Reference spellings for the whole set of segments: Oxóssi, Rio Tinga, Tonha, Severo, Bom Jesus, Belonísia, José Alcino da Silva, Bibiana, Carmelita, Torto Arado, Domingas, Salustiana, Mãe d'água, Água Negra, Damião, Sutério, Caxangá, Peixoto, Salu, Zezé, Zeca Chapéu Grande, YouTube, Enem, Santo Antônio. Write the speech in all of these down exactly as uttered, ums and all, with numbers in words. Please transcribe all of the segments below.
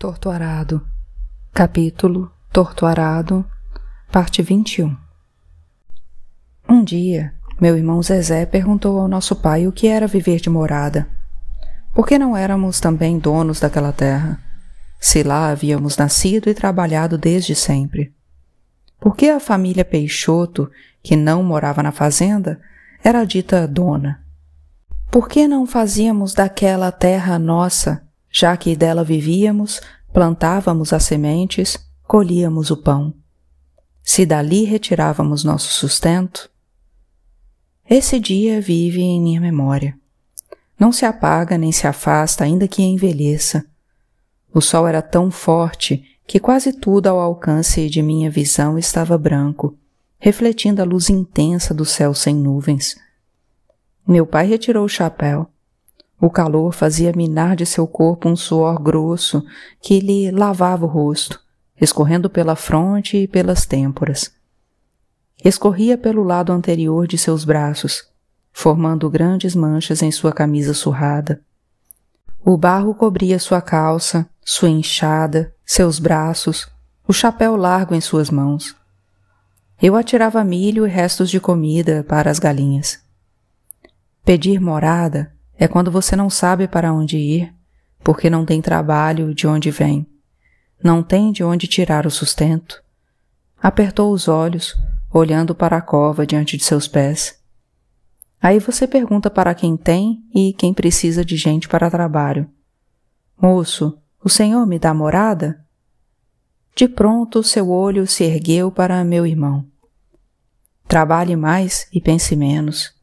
Torto Arado, capítulo Torto Arado, parte vinte e um. Um dia, meu irmão Zezé perguntou ao nosso pai o que era viver de morada. Por que não éramos também donos daquela terra, se lá havíamos nascido e trabalhado desde sempre? Por que a família Peixoto, que não morava na fazenda, era dita dona? Por que não fazíamos daquela terra nossa, já que dela vivíamos, plantávamos as sementes, colhíamos o pão? Se dali retirávamos nosso sustento? Esse dia vive em minha memória. Não se apaga nem se afasta, ainda que envelheça. O sol era tão forte que quase tudo ao alcance de minha visão estava branco, refletindo a luz intensa do céu sem nuvens. Meu pai retirou o chapéu. O calor fazia minar de seu corpo um suor grosso que lhe lavava o rosto, escorrendo pela fronte e pelas têmporas. Escorria pelo lado anterior de seus braços, formando grandes manchas em sua camisa surrada. O barro cobria sua calça, sua enxada, seus braços, o chapéu largo em suas mãos. Eu atirava milho e restos de comida para as galinhas. Pedir morada é quando você não sabe para onde ir, porque não tem trabalho de onde vem, não tem de onde tirar o sustento. Apertou os olhos, olhando para a cova diante de seus pés. Aí você pergunta para quem tem e quem precisa de gente para trabalho. Moço, o senhor me dá morada? De pronto seu olho se ergueu para meu irmão. Trabalhe mais e pense menos.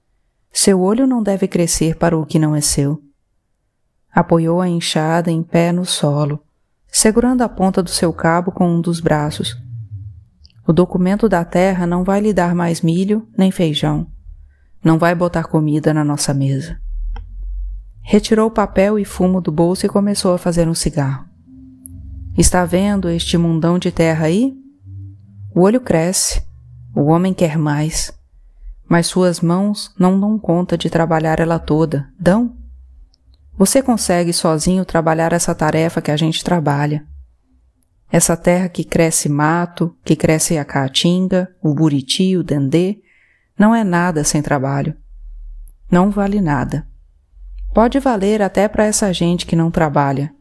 Seu olho não deve crescer para o que não é seu. Apoiou a enxada em pé no solo, segurando a ponta do seu cabo com um dos braços. O documento da terra não vai lhe dar mais milho nem feijão. Não vai botar comida na nossa mesa. Retirou papel e fumo do bolso e começou a fazer um cigarro. Está vendo este mundão de terra aí? O olho cresce, o homem quer mais. Mas suas mãos não dão conta de trabalhar ela toda, dão? Você consegue sozinho trabalhar essa tarefa que a gente trabalha. Essa terra que cresce mato, que cresce a caatinga, o buriti, o dendê, não é nada sem trabalho. Não vale nada. Pode valer até para essa gente que não trabalha,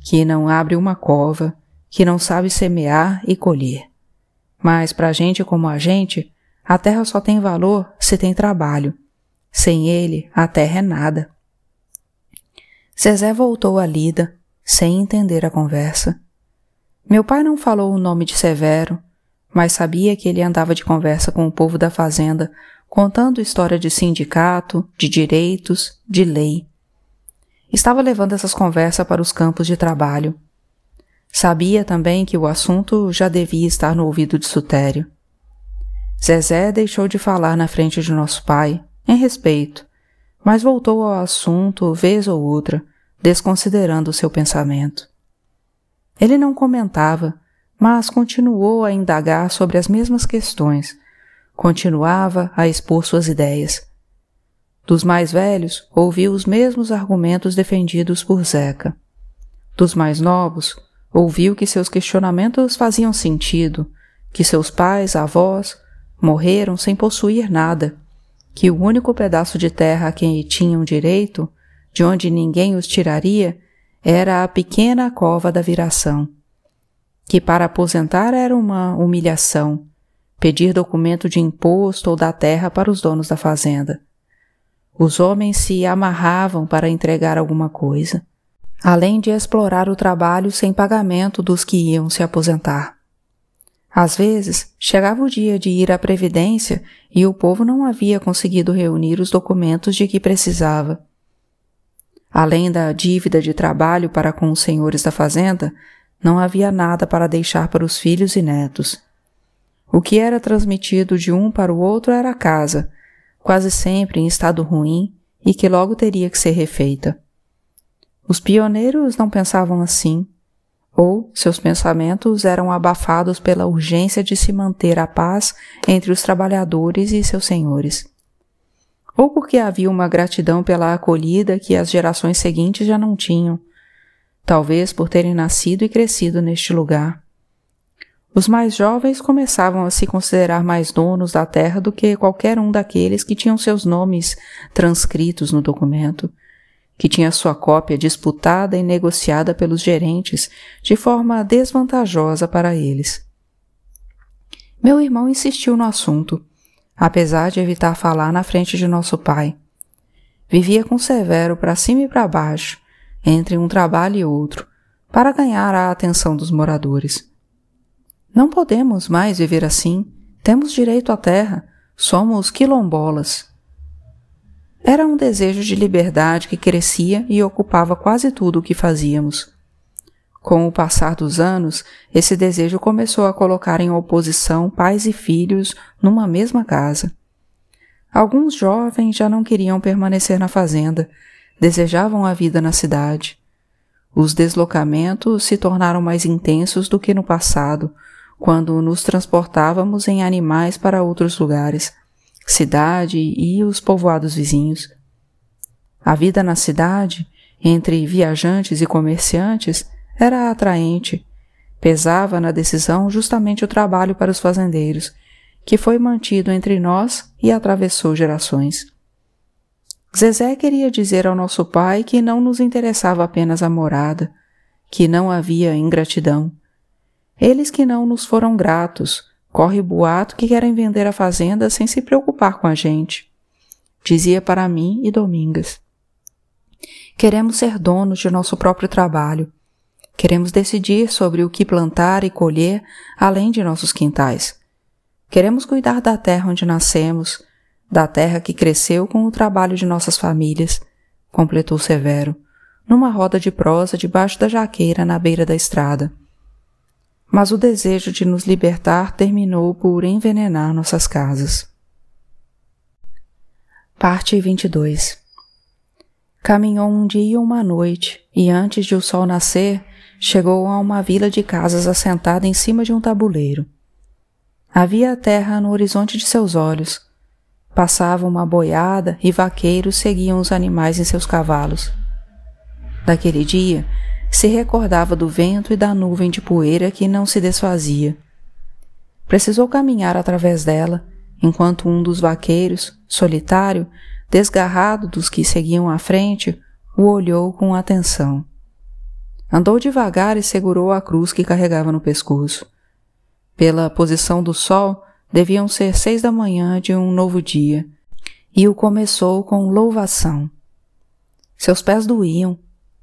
que não abre uma cova, que não sabe semear e colher. Mas para gente como a gente, a terra só tem valor se tem trabalho. Sem ele, a terra é nada. Zezé voltou à lida, sem entender a conversa. Meu pai não falou o nome de Severo, mas sabia que ele andava de conversa com o povo da fazenda, contando história de sindicato, de direitos, de lei. Estava levando essas conversas para os campos de trabalho. Sabia também que o assunto já devia estar no ouvido de Sutério. Zezé deixou de falar na frente de nosso pai, em respeito, mas voltou ao assunto vez ou outra, desconsiderando o seu pensamento. Ele não comentava, mas continuou a indagar sobre as mesmas questões, continuava a expor suas ideias. Dos mais velhos, ouviu os mesmos argumentos defendidos por Zeca. Dos mais novos, ouviu que seus questionamentos faziam sentido, que seus pais, avós, morreram sem possuir nada, que o único pedaço de terra a que tinham direito, de onde ninguém os tiraria, era a pequena cova da viração, que para aposentar era uma humilhação, pedir documento de imposto ou da terra para os donos da fazenda. Os homens se amarravam para entregar alguma coisa, além de explorar o trabalho sem pagamento dos que iam se aposentar. Às vezes, chegava o dia de ir à Previdência e o povo não havia conseguido reunir os documentos de que precisava. Além da dívida de trabalho para com os senhores da fazenda, não havia nada para deixar para os filhos e netos. O que era transmitido de um para o outro era a casa, quase sempre em estado ruim e que logo teria que ser refeita. Os pioneiros não pensavam assim, ou seus pensamentos eram abafados pela urgência de se manter a paz entre os trabalhadores e seus senhores, ou porque havia uma gratidão pela acolhida que as gerações seguintes já não tinham, talvez por terem nascido e crescido neste lugar. Os mais jovens começavam a se considerar mais donos da terra do que qualquer um daqueles que tinham seus nomes transcritos no documento, que tinha sua cópia disputada e negociada pelos gerentes de forma desvantajosa para eles. Meu irmão insistiu no assunto, apesar de evitar falar na frente de nosso pai. Vivia com Severo para cima e para baixo, entre um trabalho e outro, para ganhar a atenção dos moradores. Não podemos mais viver assim. Temos direito à terra. Somos quilombolas. Era um desejo de liberdade que crescia e ocupava quase tudo o que fazíamos. Com o passar dos anos, esse desejo começou a colocar em oposição pais e filhos numa mesma casa. Alguns jovens já não queriam permanecer na fazenda, desejavam a vida na cidade. Os deslocamentos se tornaram mais intensos do que no passado, quando nos transportávamos em animais para outros lugares, cidade e os povoados vizinhos. A vida na cidade, entre viajantes e comerciantes, era atraente. Pesava na decisão justamente o trabalho para os fazendeiros, que foi mantido entre nós e atravessou gerações. Zezé queria dizer ao nosso pai que não nos interessava apenas a morada, que não havia ingratidão. Eles que não nos foram gratos, corre o boato que querem vender a fazenda sem se preocupar com a gente. Dizia para mim e Domingas. Queremos ser donos de nosso próprio trabalho. Queremos decidir sobre o que plantar e colher além de nossos quintais. Queremos cuidar da terra onde nascemos, da terra que cresceu com o trabalho de nossas famílias, completou Severo, numa roda de prosa debaixo da jaqueira na beira da estrada. Mas o desejo de nos libertar terminou por envenenar nossas casas. Parte vinte e dois. Caminhou um dia e uma noite, e antes de o sol nascer, chegou a uma vila de casas assentada em cima de um tabuleiro. Havia a terra no horizonte de seus olhos. Passava uma boiada e vaqueiros seguiam os animais em seus cavalos. Daquele dia, se recordava do vento e da nuvem de poeira que não se desfazia. Precisou caminhar através dela, enquanto um dos vaqueiros, solitário, desgarrado dos que seguiam à frente, o olhou com atenção. Andou devagar e segurou a cruz que carregava no pescoço. Pela posição do sol, deviam ser seis da manhã de um novo dia, e o começou com louvação. Seus pés doíam,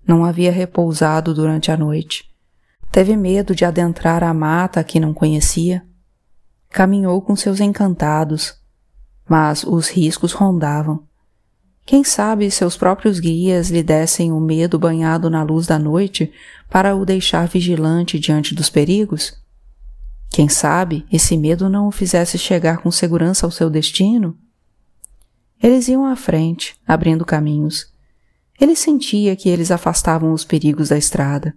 não havia repousado durante a noite. Teve medo de adentrar a mata que não conhecia. Caminhou com seus encantados, mas os riscos rondavam. Quem sabe seus próprios guias lhe dessem o medo banhado na luz da noite para o deixar vigilante diante dos perigos? Quem sabe esse medo não o fizesse chegar com segurança ao seu destino? Eles iam à frente, abrindo caminhos. Ele sentia que eles afastavam os perigos da estrada,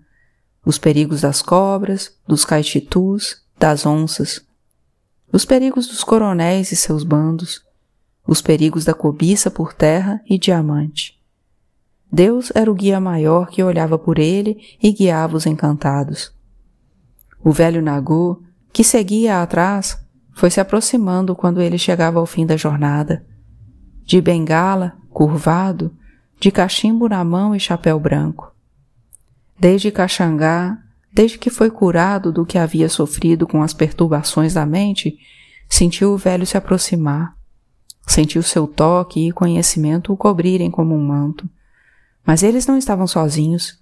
os perigos das cobras, dos caititus, das onças, os perigos dos coronéis e seus bandos, os perigos da cobiça por terra e diamante. Deus era o guia maior que olhava por ele e guiava os encantados. O velho Nagô, que seguia atrás, foi se aproximando quando ele chegava ao fim da jornada. De bengala, curvado, de cachimbo na mão e chapéu branco. Desde Caxangá, desde que foi curado do que havia sofrido com as perturbações da mente, sentiu o velho se aproximar. Sentiu seu toque e conhecimento o cobrirem como um manto. Mas eles não estavam sozinhos.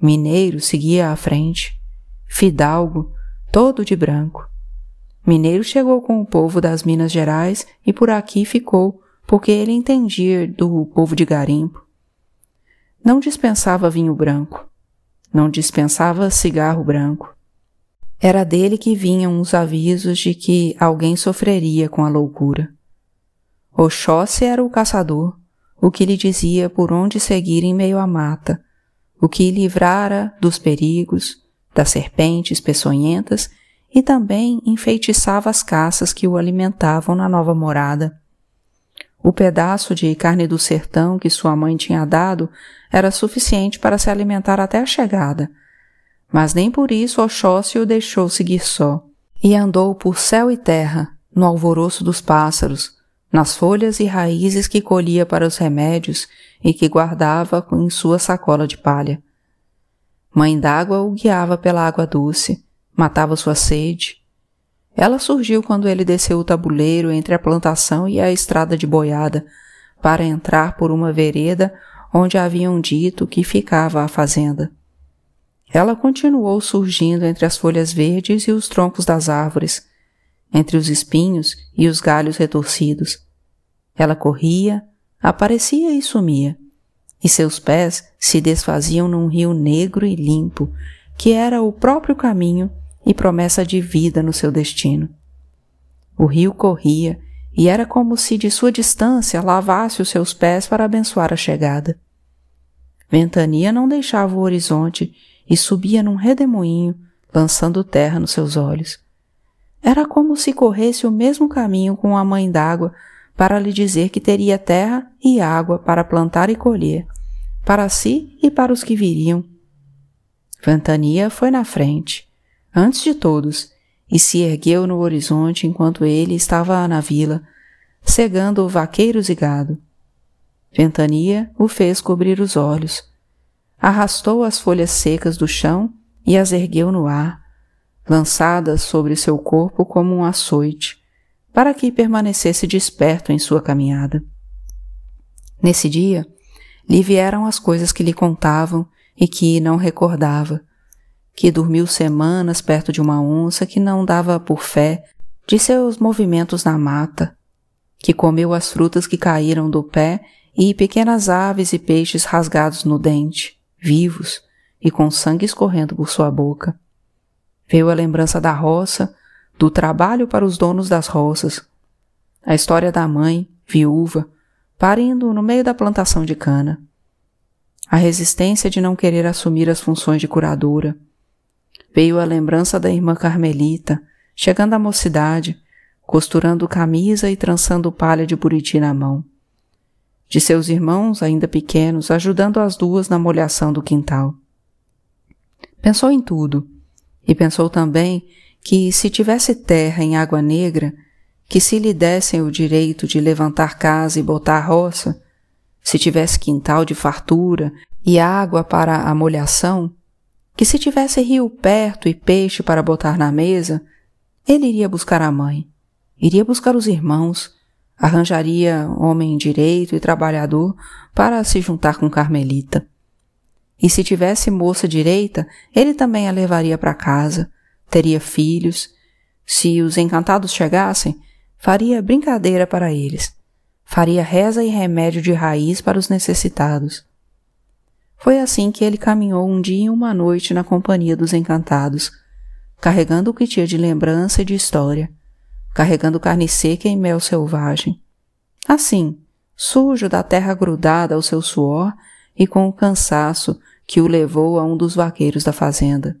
Mineiro seguia à frente, fidalgo, todo de branco. Mineiro chegou com o povo das Minas Gerais e por aqui ficou, porque ele entendia do povo de garimpo. Não dispensava vinho branco. Não dispensava cigarro branco. Era dele que vinham os avisos de que alguém sofreria com a loucura. Oxóssi era o caçador, o que lhe dizia por onde seguir em meio à mata, o que livrara dos perigos, das serpentes peçonhentas e também enfeitiçava as caças que o alimentavam na nova morada. O pedaço de carne do sertão que sua mãe tinha dado era suficiente para se alimentar até a chegada, mas nem por isso Oxóssi o deixou seguir só, e andou por céu e terra, no alvoroço dos pássaros, nas folhas e raízes que colhia para os remédios e que guardava em sua sacola de palha. Mãe d'água o guiava pela água doce, matava sua sede. Ela surgiu quando ele desceu o tabuleiro entre a plantação e a estrada de boiada, para entrar por uma vereda onde haviam dito que ficava a fazenda. Ela continuou surgindo entre as folhas verdes e os troncos das árvores, entre os espinhos e os galhos retorcidos. Ela corria, aparecia e sumia, e seus pés se desfaziam num rio negro e limpo, que era o próprio caminho e promessa de vida no seu destino. O rio corria, e era como se de sua distância lavasse os seus pés para abençoar a chegada. Ventania não deixava o horizonte e subia num redemoinho, lançando terra nos seus olhos. Era como se corresse o mesmo caminho com a mãe d'água para lhe dizer que teria terra e água para plantar e colher, para si e para os que viriam. Ventania foi na frente, antes de todos, e se ergueu no horizonte enquanto ele estava na vila, cegando vaqueiros e gado. Ventania o fez cobrir os olhos, arrastou as folhas secas do chão e as ergueu no ar, lançadas sobre seu corpo como um açoite, para que permanecesse desperto em sua caminhada. Nesse dia, lhe vieram as coisas que lhe contavam e que não recordava, que dormiu semanas perto de uma onça que não dava por fé de seus movimentos na mata, que comeu as frutas que caíram do pé e pequenas aves e peixes rasgados no dente, vivos e com sangue escorrendo por sua boca. Veio a lembrança da roça, do trabalho para os donos das roças, a história da mãe, viúva, parindo no meio da plantação de cana, a resistência de não querer assumir as funções de curadora. Veio a lembrança da irmã Carmelita, chegando à mocidade, costurando camisa e trançando palha de buriti na mão, de seus irmãos ainda pequenos, ajudando as duas na molhação do quintal. Pensou em tudo, e pensou também que, se tivesse terra em Água Negra, que se lhe dessem o direito de levantar casa e botar roça, se tivesse quintal de fartura e água para a molhação, que se tivesse rio perto e peixe para botar na mesa, ele iria buscar a mãe, iria buscar os irmãos, arranjaria homem direito e trabalhador para se juntar com Carmelita. E se tivesse moça direita, ele também a levaria para casa, teria filhos. Se os encantados chegassem, faria brincadeira para eles, faria reza e remédio de raiz para os necessitados. Foi assim que ele caminhou um dia e uma noite na companhia dos encantados, carregando o que tinha de lembrança e de história, carregando carne seca e mel selvagem. Assim, sujo da terra grudada ao seu suor e com o cansaço que o levou a um dos vaqueiros da fazenda.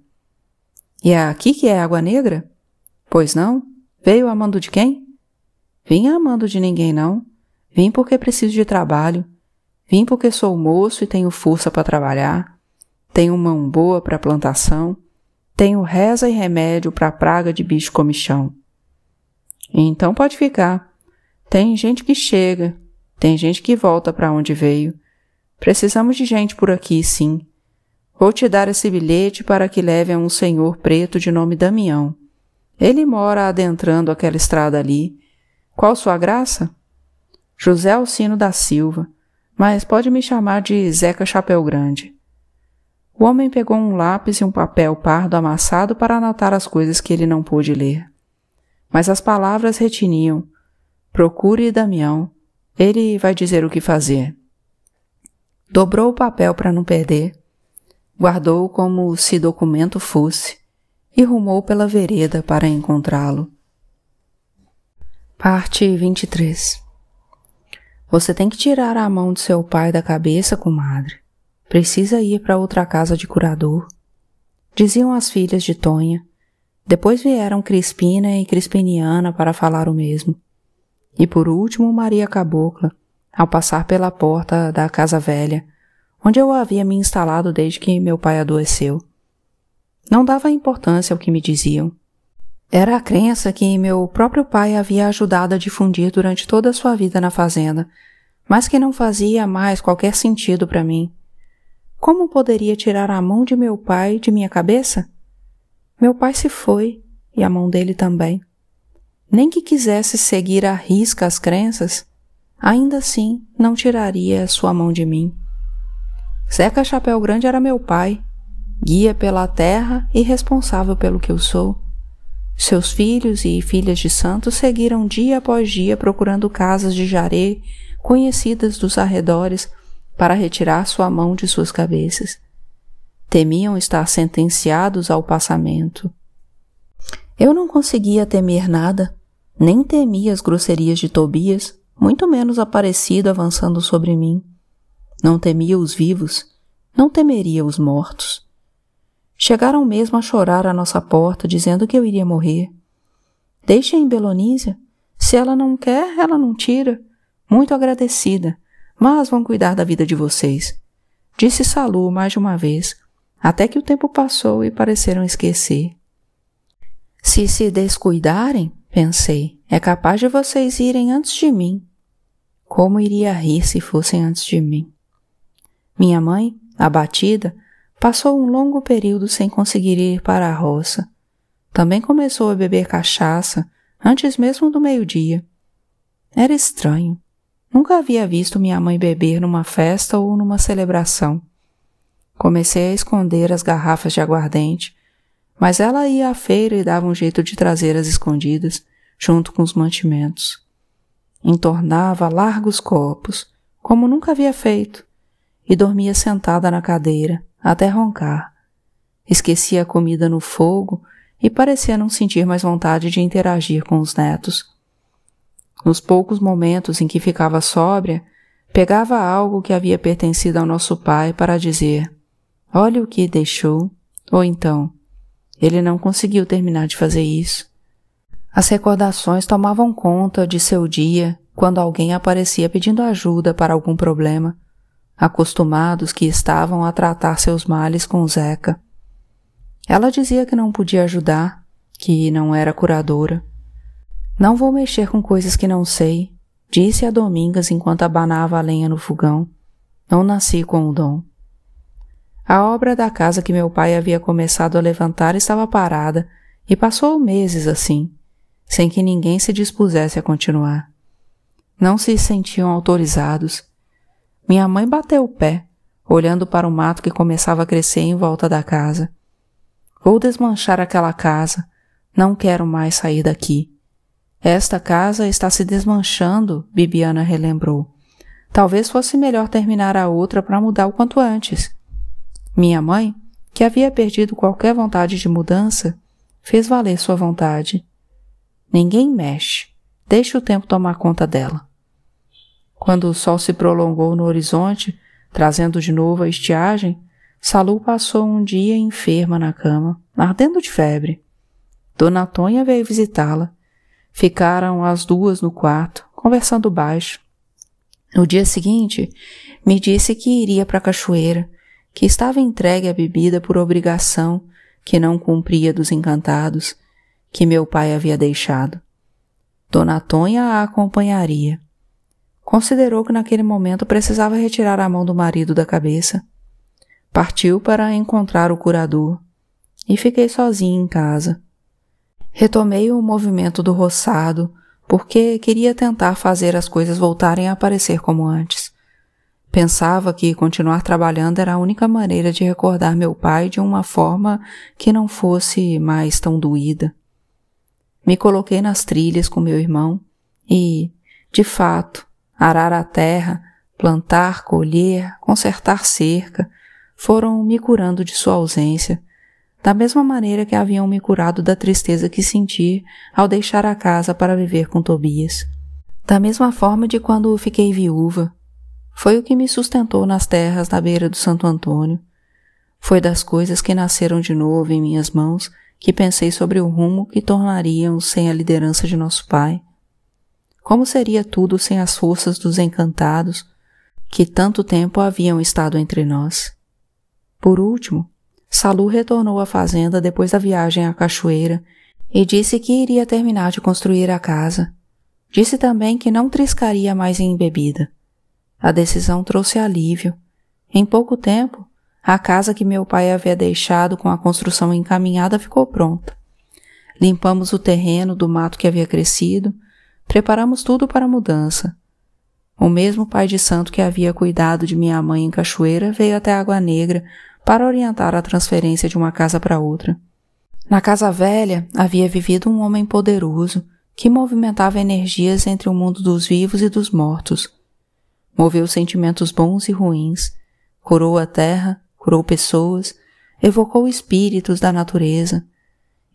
E é aqui que é Água Negra? Pois não? Veio a mando de quem? Vim a mando de ninguém, não. Vim porque preciso de trabalho. Vim porque sou moço e tenho força para trabalhar, tenho mão boa para plantação, tenho reza e remédio para a praga de bicho comichão. Então pode ficar. Tem gente que chega, tem gente que volta para onde veio. Precisamos de gente por aqui, sim. Vou te dar esse bilhete para que leve a um senhor preto de nome Damião. Ele mora adentrando aquela estrada ali. Qual sua graça? José Alcino da Silva. Mas pode me chamar de Zeca Chapéu Grande. O homem pegou um lápis e um papel pardo amassado para anotar as coisas que ele não pôde ler. Mas as palavras retiniam. Procure Damião. Ele vai dizer o que fazer. Dobrou o papel para não perder. Guardou-o como se documento fosse e rumou pela vereda para encontrá-lo. Parte vinte e três. Você tem que tirar a mão de seu pai da cabeça, comadre. Precisa ir para outra casa de curador. Diziam as filhas de Tonha. Depois vieram Crispina e Crispiniana para falar o mesmo. E por último Maria Cabocla, ao passar pela porta da casa velha, onde eu havia me instalado desde que meu pai adoeceu. Não dava importância ao que me diziam. Era a crença que meu próprio pai havia ajudado a difundir durante toda a sua vida na fazenda, mas que não fazia mais qualquer sentido para mim. Como poderia tirar a mão de meu pai de minha cabeça? Meu pai se foi, e a mão dele também. Nem que quisesse seguir à risca as crenças, ainda assim não tiraria sua mão de mim. Zeca Chapéu Grande era meu pai, guia pela terra e responsável pelo que eu sou. Seus filhos e filhas de santos seguiram dia após dia procurando casas de jaré conhecidas dos arredores para retirar sua mão de suas cabeças. Temiam estar sentenciados ao passamento. Eu não conseguia temer nada, nem temia as grosserias de Tobias, muito menos Aparecido avançando sobre mim. Não temia os vivos, não temeria os mortos. Chegaram mesmo a chorar à nossa porta, dizendo que eu iria morrer. Deixa em Belonísia. Se ela não quer, ela não tira. Muito agradecida, mas vão cuidar da vida de vocês. Disse Salu mais de uma vez, até que o tempo passou e pareceram esquecer. Se se descuidarem, pensei, é capaz de vocês irem antes de mim. Como iria rir se fossem antes de mim? Minha mãe, abatida, passou um longo período sem conseguir ir para a roça. Também começou a beber cachaça, antes mesmo do meio-dia. Era estranho. Nunca havia visto minha mãe beber numa festa ou numa celebração. Comecei a esconder as garrafas de aguardente, mas ela ia à feira e dava um jeito de trazer as escondidas, junto com os mantimentos. Entornava largos copos, como nunca havia feito, e dormia sentada na cadeira, até roncar. Esquecia a comida no fogo e parecia não sentir mais vontade de interagir com os netos. Nos poucos momentos em que ficava sóbria, pegava algo que havia pertencido ao nosso pai para dizer: "Olha o que deixou", ou então: "Ele não conseguiu terminar de fazer isso". As recordações tomavam conta de seu dia quando alguém aparecia pedindo ajuda para algum problema, acostumados que estavam a tratar seus males com Zeca. Ela dizia que não podia ajudar, que não era curadora. "Não vou mexer com coisas que não sei", disse a Domingas enquanto abanava a lenha no fogão. "Não nasci com o dom". A obra da casa que meu pai havia começado a levantar estava parada e passou meses assim, sem que ninguém se dispusesse a continuar. Não se sentiam autorizados. Minha mãe bateu o pé, olhando para o mato que começava a crescer em volta da casa. "Vou desmanchar aquela casa. Não quero mais sair daqui. Esta casa está se desmanchando", Bibiana relembrou. "Talvez fosse melhor terminar a outra para mudar o quanto antes". Minha mãe, que havia perdido qualquer vontade de mudança, fez valer sua vontade. "Ninguém mexe. Deixa o tempo tomar conta dela". Quando o sol se prolongou no horizonte, trazendo de novo a estiagem, Salu passou um dia enferma na cama, ardendo de febre. Dona Tonha veio visitá-la. Ficaram as duas no quarto, conversando baixo. No dia seguinte, me disse que iria para a cachoeira, que estava entregue à bebida por obrigação que não cumpria dos encantados, que meu pai havia deixado. Dona Tonha a acompanharia. Considerou que naquele momento precisava retirar a mão do marido da cabeça. Partiu para encontrar o curador, e fiquei sozinha em casa. Retomei o movimento do roçado, porque queria tentar fazer as coisas voltarem a aparecer como antes. Pensava que continuar trabalhando era a única maneira de recordar meu pai de uma forma que não fosse mais tão doída. Me coloquei nas trilhas com meu irmão e, de fato, arar a terra, plantar, colher, consertar cerca, foram me curando de sua ausência, da mesma maneira que haviam me curado da tristeza que senti ao deixar a casa para viver com Tobias. Da mesma forma de quando fiquei viúva. Foi o que me sustentou nas terras da beira do Santo Antônio. Foi das coisas que nasceram de novo em minhas mãos que pensei sobre o rumo que tornariam sem a liderança de nosso pai. Como seria tudo sem as forças dos encantados, que tanto tempo haviam estado entre nós. Por último, Salu retornou à fazenda depois da viagem à cachoeira e disse que iria terminar de construir a casa. Disse também que não triscaria mais em bebida. A decisão trouxe alívio. Em pouco tempo, a casa que meu pai havia deixado com a construção encaminhada ficou pronta. Limpamos o terreno do mato que havia crescido, preparamos tudo para a mudança. O mesmo pai de santo que havia cuidado de minha mãe em Cachoeira veio até Água Negra para orientar a transferência de uma casa para outra. Na casa velha havia vivido um homem poderoso que movimentava energias entre o mundo dos vivos e dos mortos. Moveu sentimentos bons e ruins, curou a terra, curou pessoas, evocou espíritos da natureza.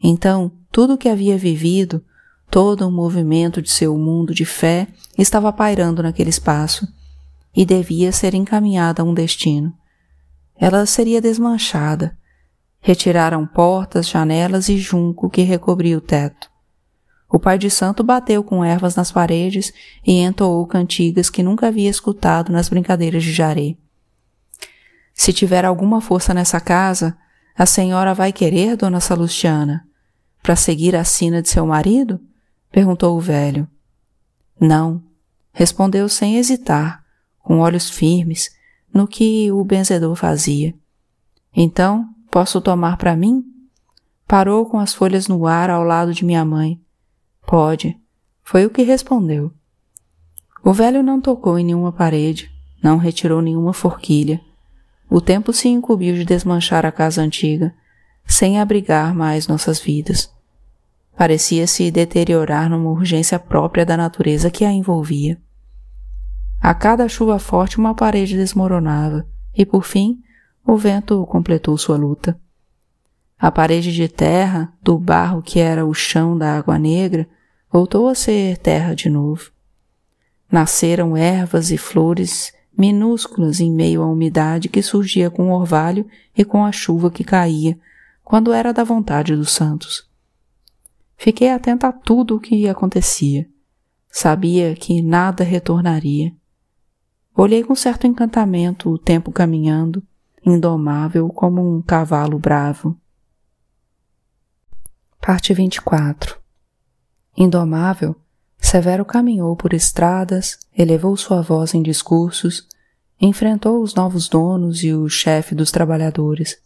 Então, tudo o que havia vivido, todo o movimento de seu mundo de fé estava pairando naquele espaço e devia ser encaminhada a um destino. Ela seria desmanchada. Retiraram portas, janelas e junco que recobria o teto. O pai de santo bateu com ervas nas paredes e entoou cantigas que nunca havia escutado nas brincadeiras de jaré. Se tiver alguma força nessa casa, a senhora vai querer, dona Salustiana, para seguir a sina de seu marido? Perguntou o velho. Não, respondeu sem hesitar, com olhos firmes, no que o benzedor fazia. Então, posso tomar para mim? Parou com as folhas no ar ao lado de minha mãe. Pode, foi o que respondeu. O velho não tocou em nenhuma parede, não retirou nenhuma forquilha. O tempo se incumbiu de desmanchar a casa antiga, sem abrigar mais nossas vidas. Parecia se deteriorar numa urgência própria da natureza que a envolvia. A cada chuva forte uma parede desmoronava e, por fim, o vento completou sua luta. A parede de terra, do barro que era o chão da Água Negra, voltou a ser terra de novo. Nasceram ervas e flores minúsculas em meio à umidade que surgia com o orvalho e com a chuva que caía, quando era da vontade dos santos. Fiquei atenta a tudo o que acontecia. Sabia que nada retornaria. Olhei com certo encantamento o tempo caminhando, indomável como um cavalo bravo. Parte vinte e quatro. Indomável, Severo caminhou por estradas, elevou sua voz em discursos, enfrentou os novos donos e o chefe dos trabalhadores,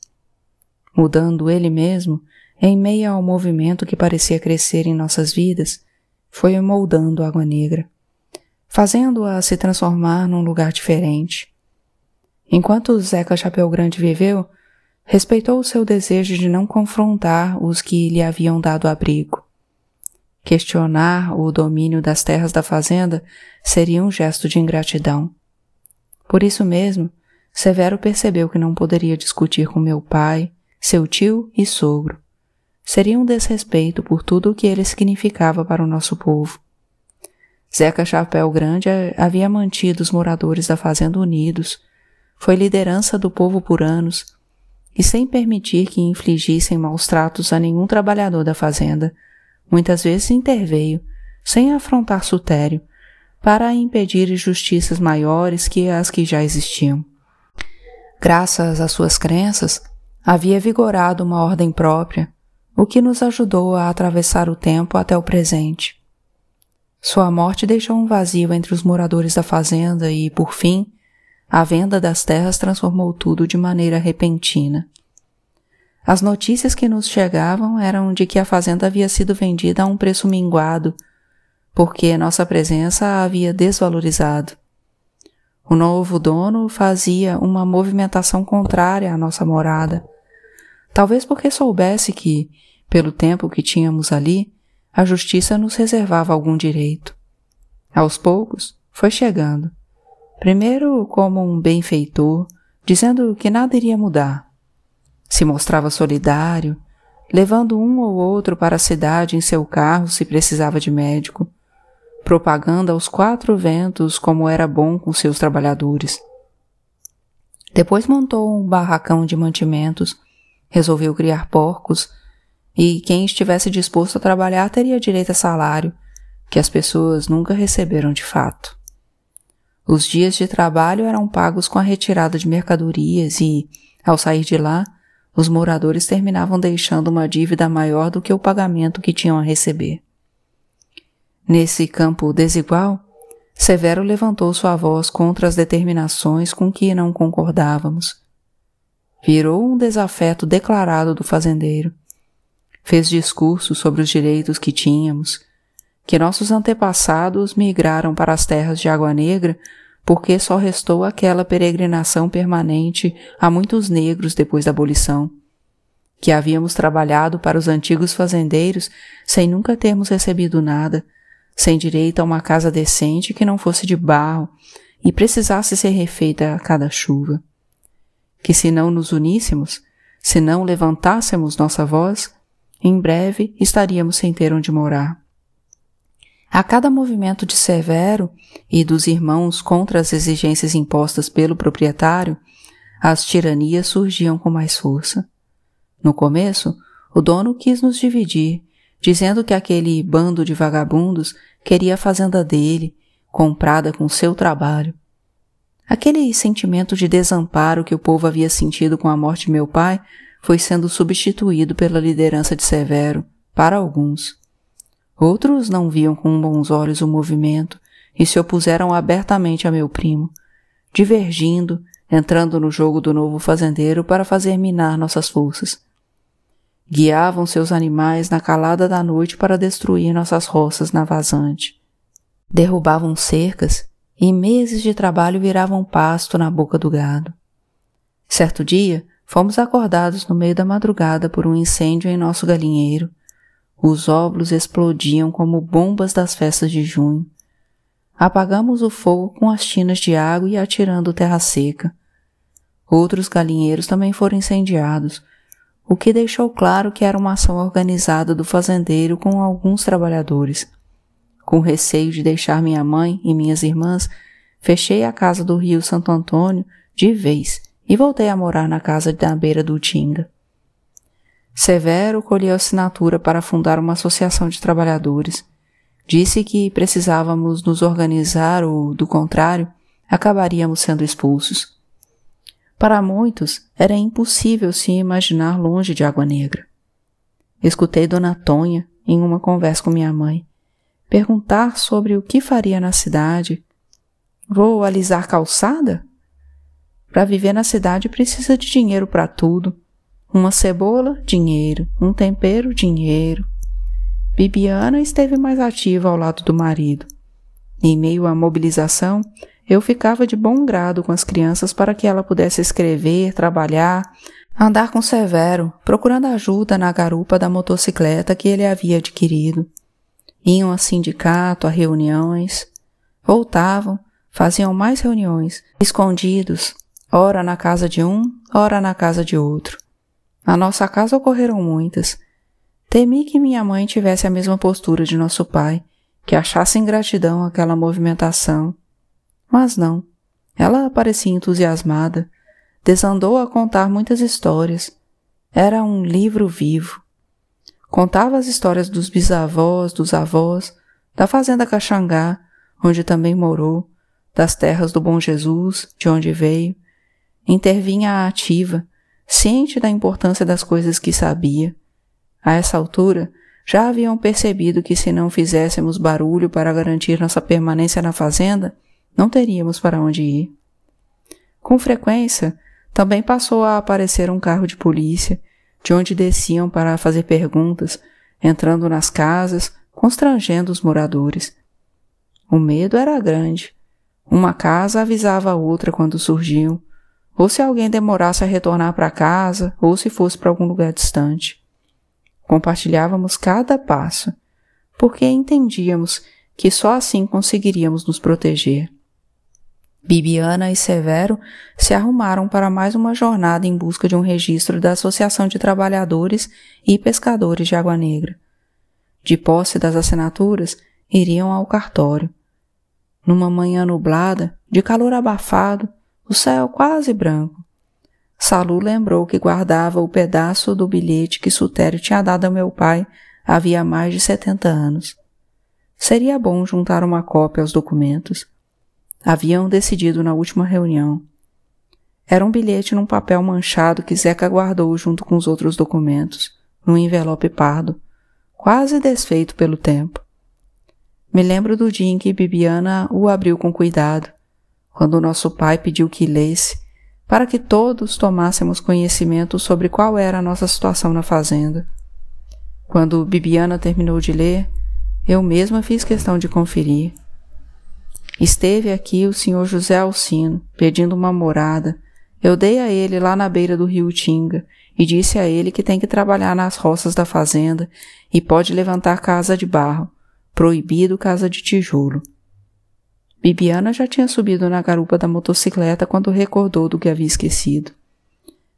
mudando ele mesmo, em meio ao movimento que parecia crescer em nossas vidas, foi moldando a Água Negra, fazendo-a se transformar num lugar diferente. Enquanto Zeca Chapéu Grande viveu, respeitou o seu desejo de não confrontar os que lhe haviam dado abrigo. Questionar o domínio das terras da fazenda seria um gesto de ingratidão. Por isso mesmo, Severo percebeu que não poderia discutir com meu pai, seu tio e sogro. Seria um desrespeito por tudo o que ele significava para o nosso povo. Zeca Chapéu Grande havia mantido os moradores da fazenda unidos, foi liderança do povo por anos, e sem permitir que infligissem maus tratos a nenhum trabalhador da fazenda, muitas vezes interveio, sem afrontar Sutério, para impedir injustiças maiores que as que já existiam. Graças às suas crenças, havia vigorado uma ordem própria, o que nos ajudou a atravessar o tempo até o presente. Sua morte deixou um vazio entre os moradores da fazenda e, por fim, a venda das terras transformou tudo de maneira repentina. As notícias que nos chegavam eram de que a fazenda havia sido vendida a um preço minguado, porque nossa presença a havia desvalorizado. O novo dono fazia uma movimentação contrária à nossa morada, talvez porque soubesse que, pelo tempo que tínhamos ali, a justiça nos reservava algum direito. Aos poucos, foi chegando. Primeiro como um benfeitor, dizendo que nada iria mudar. Se mostrava solidário, levando um ou outro para a cidade em seu carro se precisava de médico, propagando aos quatro ventos como era bom com seus trabalhadores. Depois montou um barracão de mantimentos, resolveu criar porcos, e quem estivesse disposto a trabalhar teria direito a salário, que as pessoas nunca receberam de fato. Os dias de trabalho eram pagos com a retirada de mercadorias e, ao sair de lá, os moradores terminavam deixando uma dívida maior do que o pagamento que tinham a receber. Nesse campo desigual, Severo levantou sua voz contra as determinações com que não concordávamos. Virou um desafeto declarado do fazendeiro. Fez discursos sobre os direitos que tínhamos, que nossos antepassados migraram para as terras de Água Negra porque só restou aquela peregrinação permanente a muitos negros depois da abolição, que havíamos trabalhado para os antigos fazendeiros sem nunca termos recebido nada, sem direito a uma casa decente que não fosse de barro e precisasse ser refeita a cada chuva. Que se não nos uníssemos, se não levantássemos nossa voz, em breve estaríamos sem ter onde morar. A cada movimento de Severo e dos irmãos contra as exigências impostas pelo proprietário, as tiranias surgiam com mais força. No começo, o dono quis nos dividir, dizendo que aquele bando de vagabundos queria a fazenda dele, comprada com seu trabalho. Aquele sentimento de desamparo que o povo havia sentido com a morte de meu pai foi sendo substituído pela liderança de Severo, para alguns. Outros não viam com bons olhos o movimento e se opuseram abertamente a meu primo, divergindo, entrando no jogo do novo fazendeiro para fazer minar nossas forças. Guiavam seus animais na calada da noite para destruir nossas roças na vazante. Derrubavam cercas e meses de trabalho viravam pasto na boca do gado. Certo dia, fomos acordados no meio da madrugada por um incêndio em nosso galinheiro. Os óvulos explodiam como bombas das festas de junho. Apagamos o fogo com as tinas de água e atirando terra seca. Outros galinheiros também foram incendiados, o que deixou claro que era uma ação organizada do fazendeiro com alguns trabalhadores. Com receio de deixar minha mãe e minhas irmãs, fechei a casa do Rio Santo Antônio de vez e voltei a morar na casa da beira do Tinga. Severo colheu assinatura para fundar uma associação de trabalhadores. Disse que precisávamos nos organizar ou, do contrário, acabaríamos sendo expulsos. Para muitos, era impossível se imaginar longe de Água Negra. Escutei Dona Tonha, em uma conversa com minha mãe, perguntar sobre o que faria na cidade. Vou alisar calçada? Para viver na cidade precisa de dinheiro para tudo. Uma cebola, dinheiro. Um tempero, dinheiro. Bibiana esteve mais ativa ao lado do marido. Em meio à mobilização, eu ficava de bom grado com as crianças para que ela pudesse escrever, trabalhar, andar com Severo, procurando ajuda na garupa da motocicleta que ele havia adquirido. Iam a sindicato, a reuniões. Voltavam, faziam mais reuniões, escondidos, ora na casa de um, ora na casa de outro. Na nossa casa ocorreram muitas. Temi que minha mãe tivesse a mesma postura de nosso pai, que achasse ingratidão aquela movimentação. Mas não. Ela parecia entusiasmada. Desandou a contar muitas histórias. Era um livro vivo. Contava as histórias dos bisavós, dos avós, da fazenda Caxangá, onde também morou, das terras do Bom Jesus, de onde veio. Intervinha a ativa, ciente da importância das coisas que sabia. A essa altura, já haviam percebido que se não fizéssemos barulho para garantir nossa permanência na fazenda, não teríamos para onde ir. Com frequência, também passou a aparecer um carro de polícia, de onde desciam para fazer perguntas, entrando nas casas, constrangendo os moradores. O medo era grande. Uma casa avisava a outra quando surgiam, ou se alguém demorasse a retornar para casa, ou se fosse para algum lugar distante. Compartilhávamos cada passo, porque entendíamos que só assim conseguiríamos nos proteger. Bibiana e Severo se arrumaram para mais uma jornada em busca de um registro da Associação de Trabalhadores e Pescadores de Água Negra. De posse das assinaturas, iriam ao cartório. Numa manhã nublada, de calor abafado, o céu quase branco. Salu lembrou que guardava o pedaço do bilhete que Sutério tinha dado a meu pai havia mais de setenta anos. Seria bom juntar uma cópia aos documentos. haviam decidido na última reunião. Era um bilhete num papel manchado que Zeca guardou junto com os outros documentos, num envelope pardo, quase desfeito pelo tempo. Me lembro do dia em que Bibiana o abriu com cuidado, quando nosso pai pediu que lesse, para que todos tomássemos conhecimento sobre qual era a nossa situação na fazenda. Quando Bibiana terminou de ler, eu mesma fiz questão de conferir. Esteve aqui o senhor José Alcino, pedindo uma morada. Eu dei a ele lá na beira do rio Tinga e disse a ele que tem que trabalhar nas roças da fazenda e pode levantar casa de barro, proibido casa de tijolo. Bibiana já tinha subido na garupa da motocicleta quando recordou do que havia esquecido.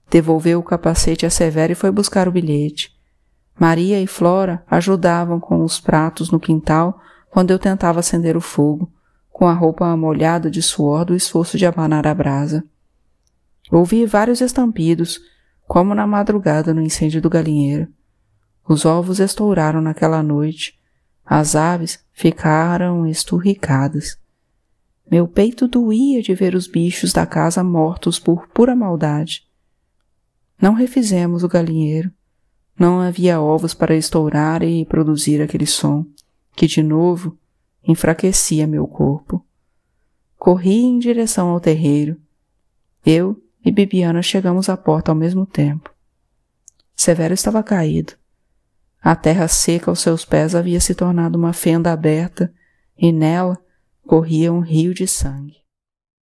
Devolveu o capacete a Severo e foi buscar o bilhete. Maria e Flora ajudavam com os pratos no quintal quando eu tentava acender o fogo, com a roupa molhada de suor do esforço de abanar a brasa. Ouvi vários estampidos, como na madrugada no incêndio do galinheiro. Os ovos estouraram naquela noite. As aves ficaram esturricadas. Meu peito doía de ver os bichos da casa mortos por pura maldade. Não refizemos o galinheiro. Não havia ovos para estourar e produzir aquele som, que de novo enfraquecia meu corpo. Corri em direção ao terreiro. Eu e Bibiana chegamos à porta ao mesmo tempo. Severo estava caído. A terra seca aos seus pés havia se tornado uma fenda aberta e nela corria um rio de sangue.